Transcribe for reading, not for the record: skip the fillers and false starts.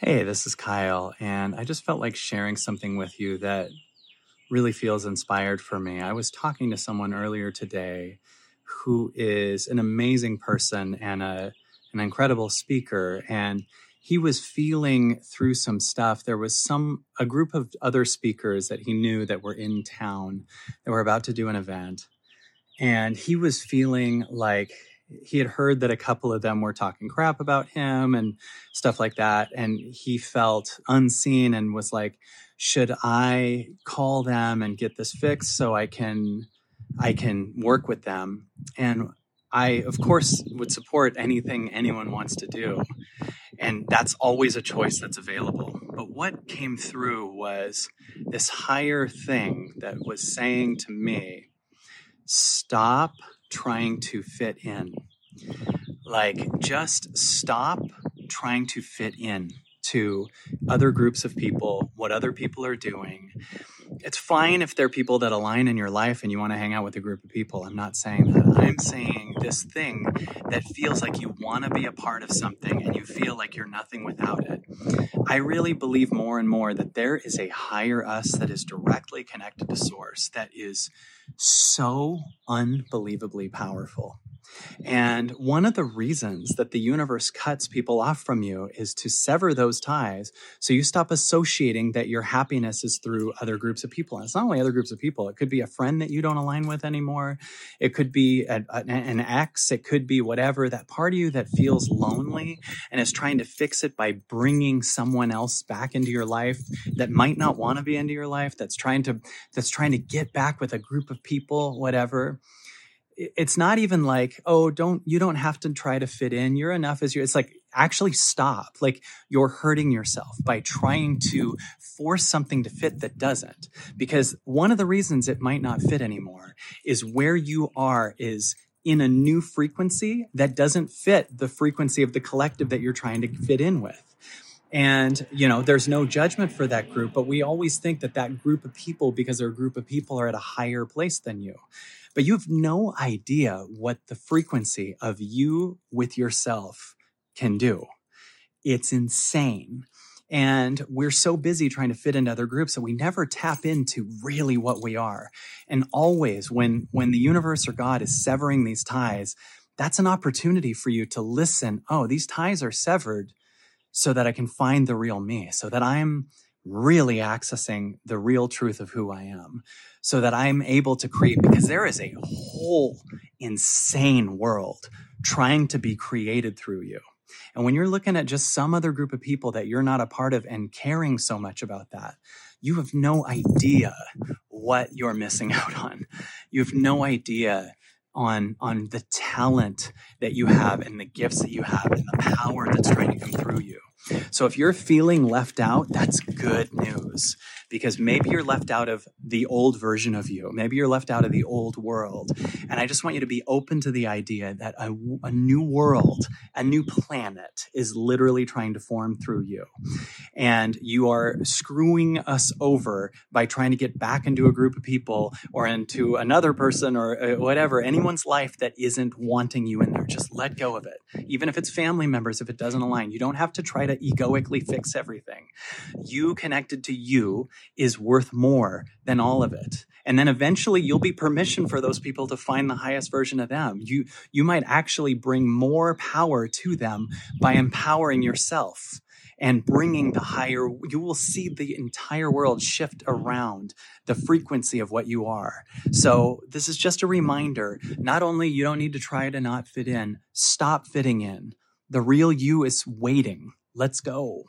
Hey, this is Kyle, and I just felt like sharing something with you that really feels inspired for me. I was talking to someone earlier today who is an amazing person and an incredible speaker, and he was feeling through some stuff. There was a group of other speakers that he knew that were in town that were about to do an event, and he was feeling like he had heard that a couple of them were talking crap about him and stuff like that. And he felt unseen and was like, should I call them and get this fixed so I can work with them? And I, of course, would support anything anyone wants to do. And that's always a choice that's available. But what came through was this higher thing that was saying to me, stop trying to fit in. Like, just stop trying to fit in to other groups of people, what other people are doing. It's fine if they're people that align in your life and you want to hang out with a group of people. I'm not saying that. I'm saying this thing that feels like you want to be a part of something and you feel like you're nothing without it. I really believe more and more that there is a higher us that is directly connected to source that is so unbelievably powerful. And one of the reasons that the universe cuts people off from you is to sever those ties so you stop associating that your happiness is through other groups of people. And it's not only other groups of people. It could be a friend that you don't align with anymore. It could be an ex. It could be whatever, that part of you that feels lonely and is trying to fix it by bringing someone else back into your life that might not want to be into your life, that's trying to get back with a group of people, whatever. It's not even like, oh, you don't have to try to fit in. You're enough as you. It's like, actually stop. Like, you're hurting yourself by trying to force something to fit that doesn't. Because one of the reasons it might not fit anymore is where you are is in a new frequency that doesn't fit the frequency of the collective that you're trying to fit in with. And, there's no judgment for that group, but we always think that group of people, because they're a group of people, are at a higher place than you. But you have no idea what the frequency of you with yourself can do. It's insane. And we're so busy trying to fit into other groups that we never tap into really what we are. And always when the universe or God is severing these ties, that's an opportunity for you to listen. Oh, these ties are severed so that I can find the real me, so that I'm really accessing the real truth of who I am, so that I'm able to create, because there is a whole insane world trying to be created through you. And when you're looking at just some other group of people that you're not a part of and caring so much about that, you have no idea what you're missing out on. You have no idea on the talent that you have and the gifts that you have and the power that's trying to come through you. So if you're feeling left out, that's good news, because maybe you're left out of the old version of you. Maybe you're left out of the old world. And I just want you to be open to the idea that a new world, a new planet is literally trying to form through you. And you are screwing us over by trying to get back into a group of people or into another person or whatever, anyone's life that isn't wanting you in there. Just let go of it. Even if it's family members, if it doesn't align, you don't have to try to egoically fix everything. You connected to you is worth more than all of it. And then eventually you'll be permission for those people to find the highest version of them. You might actually bring more power to them by empowering yourself and bringing the higher. You will see the entire world shift around the frequency of what you are. So this is just a reminder. Not only you don't need to try to not fit in, stop fitting in. The real you is waiting. Let's go.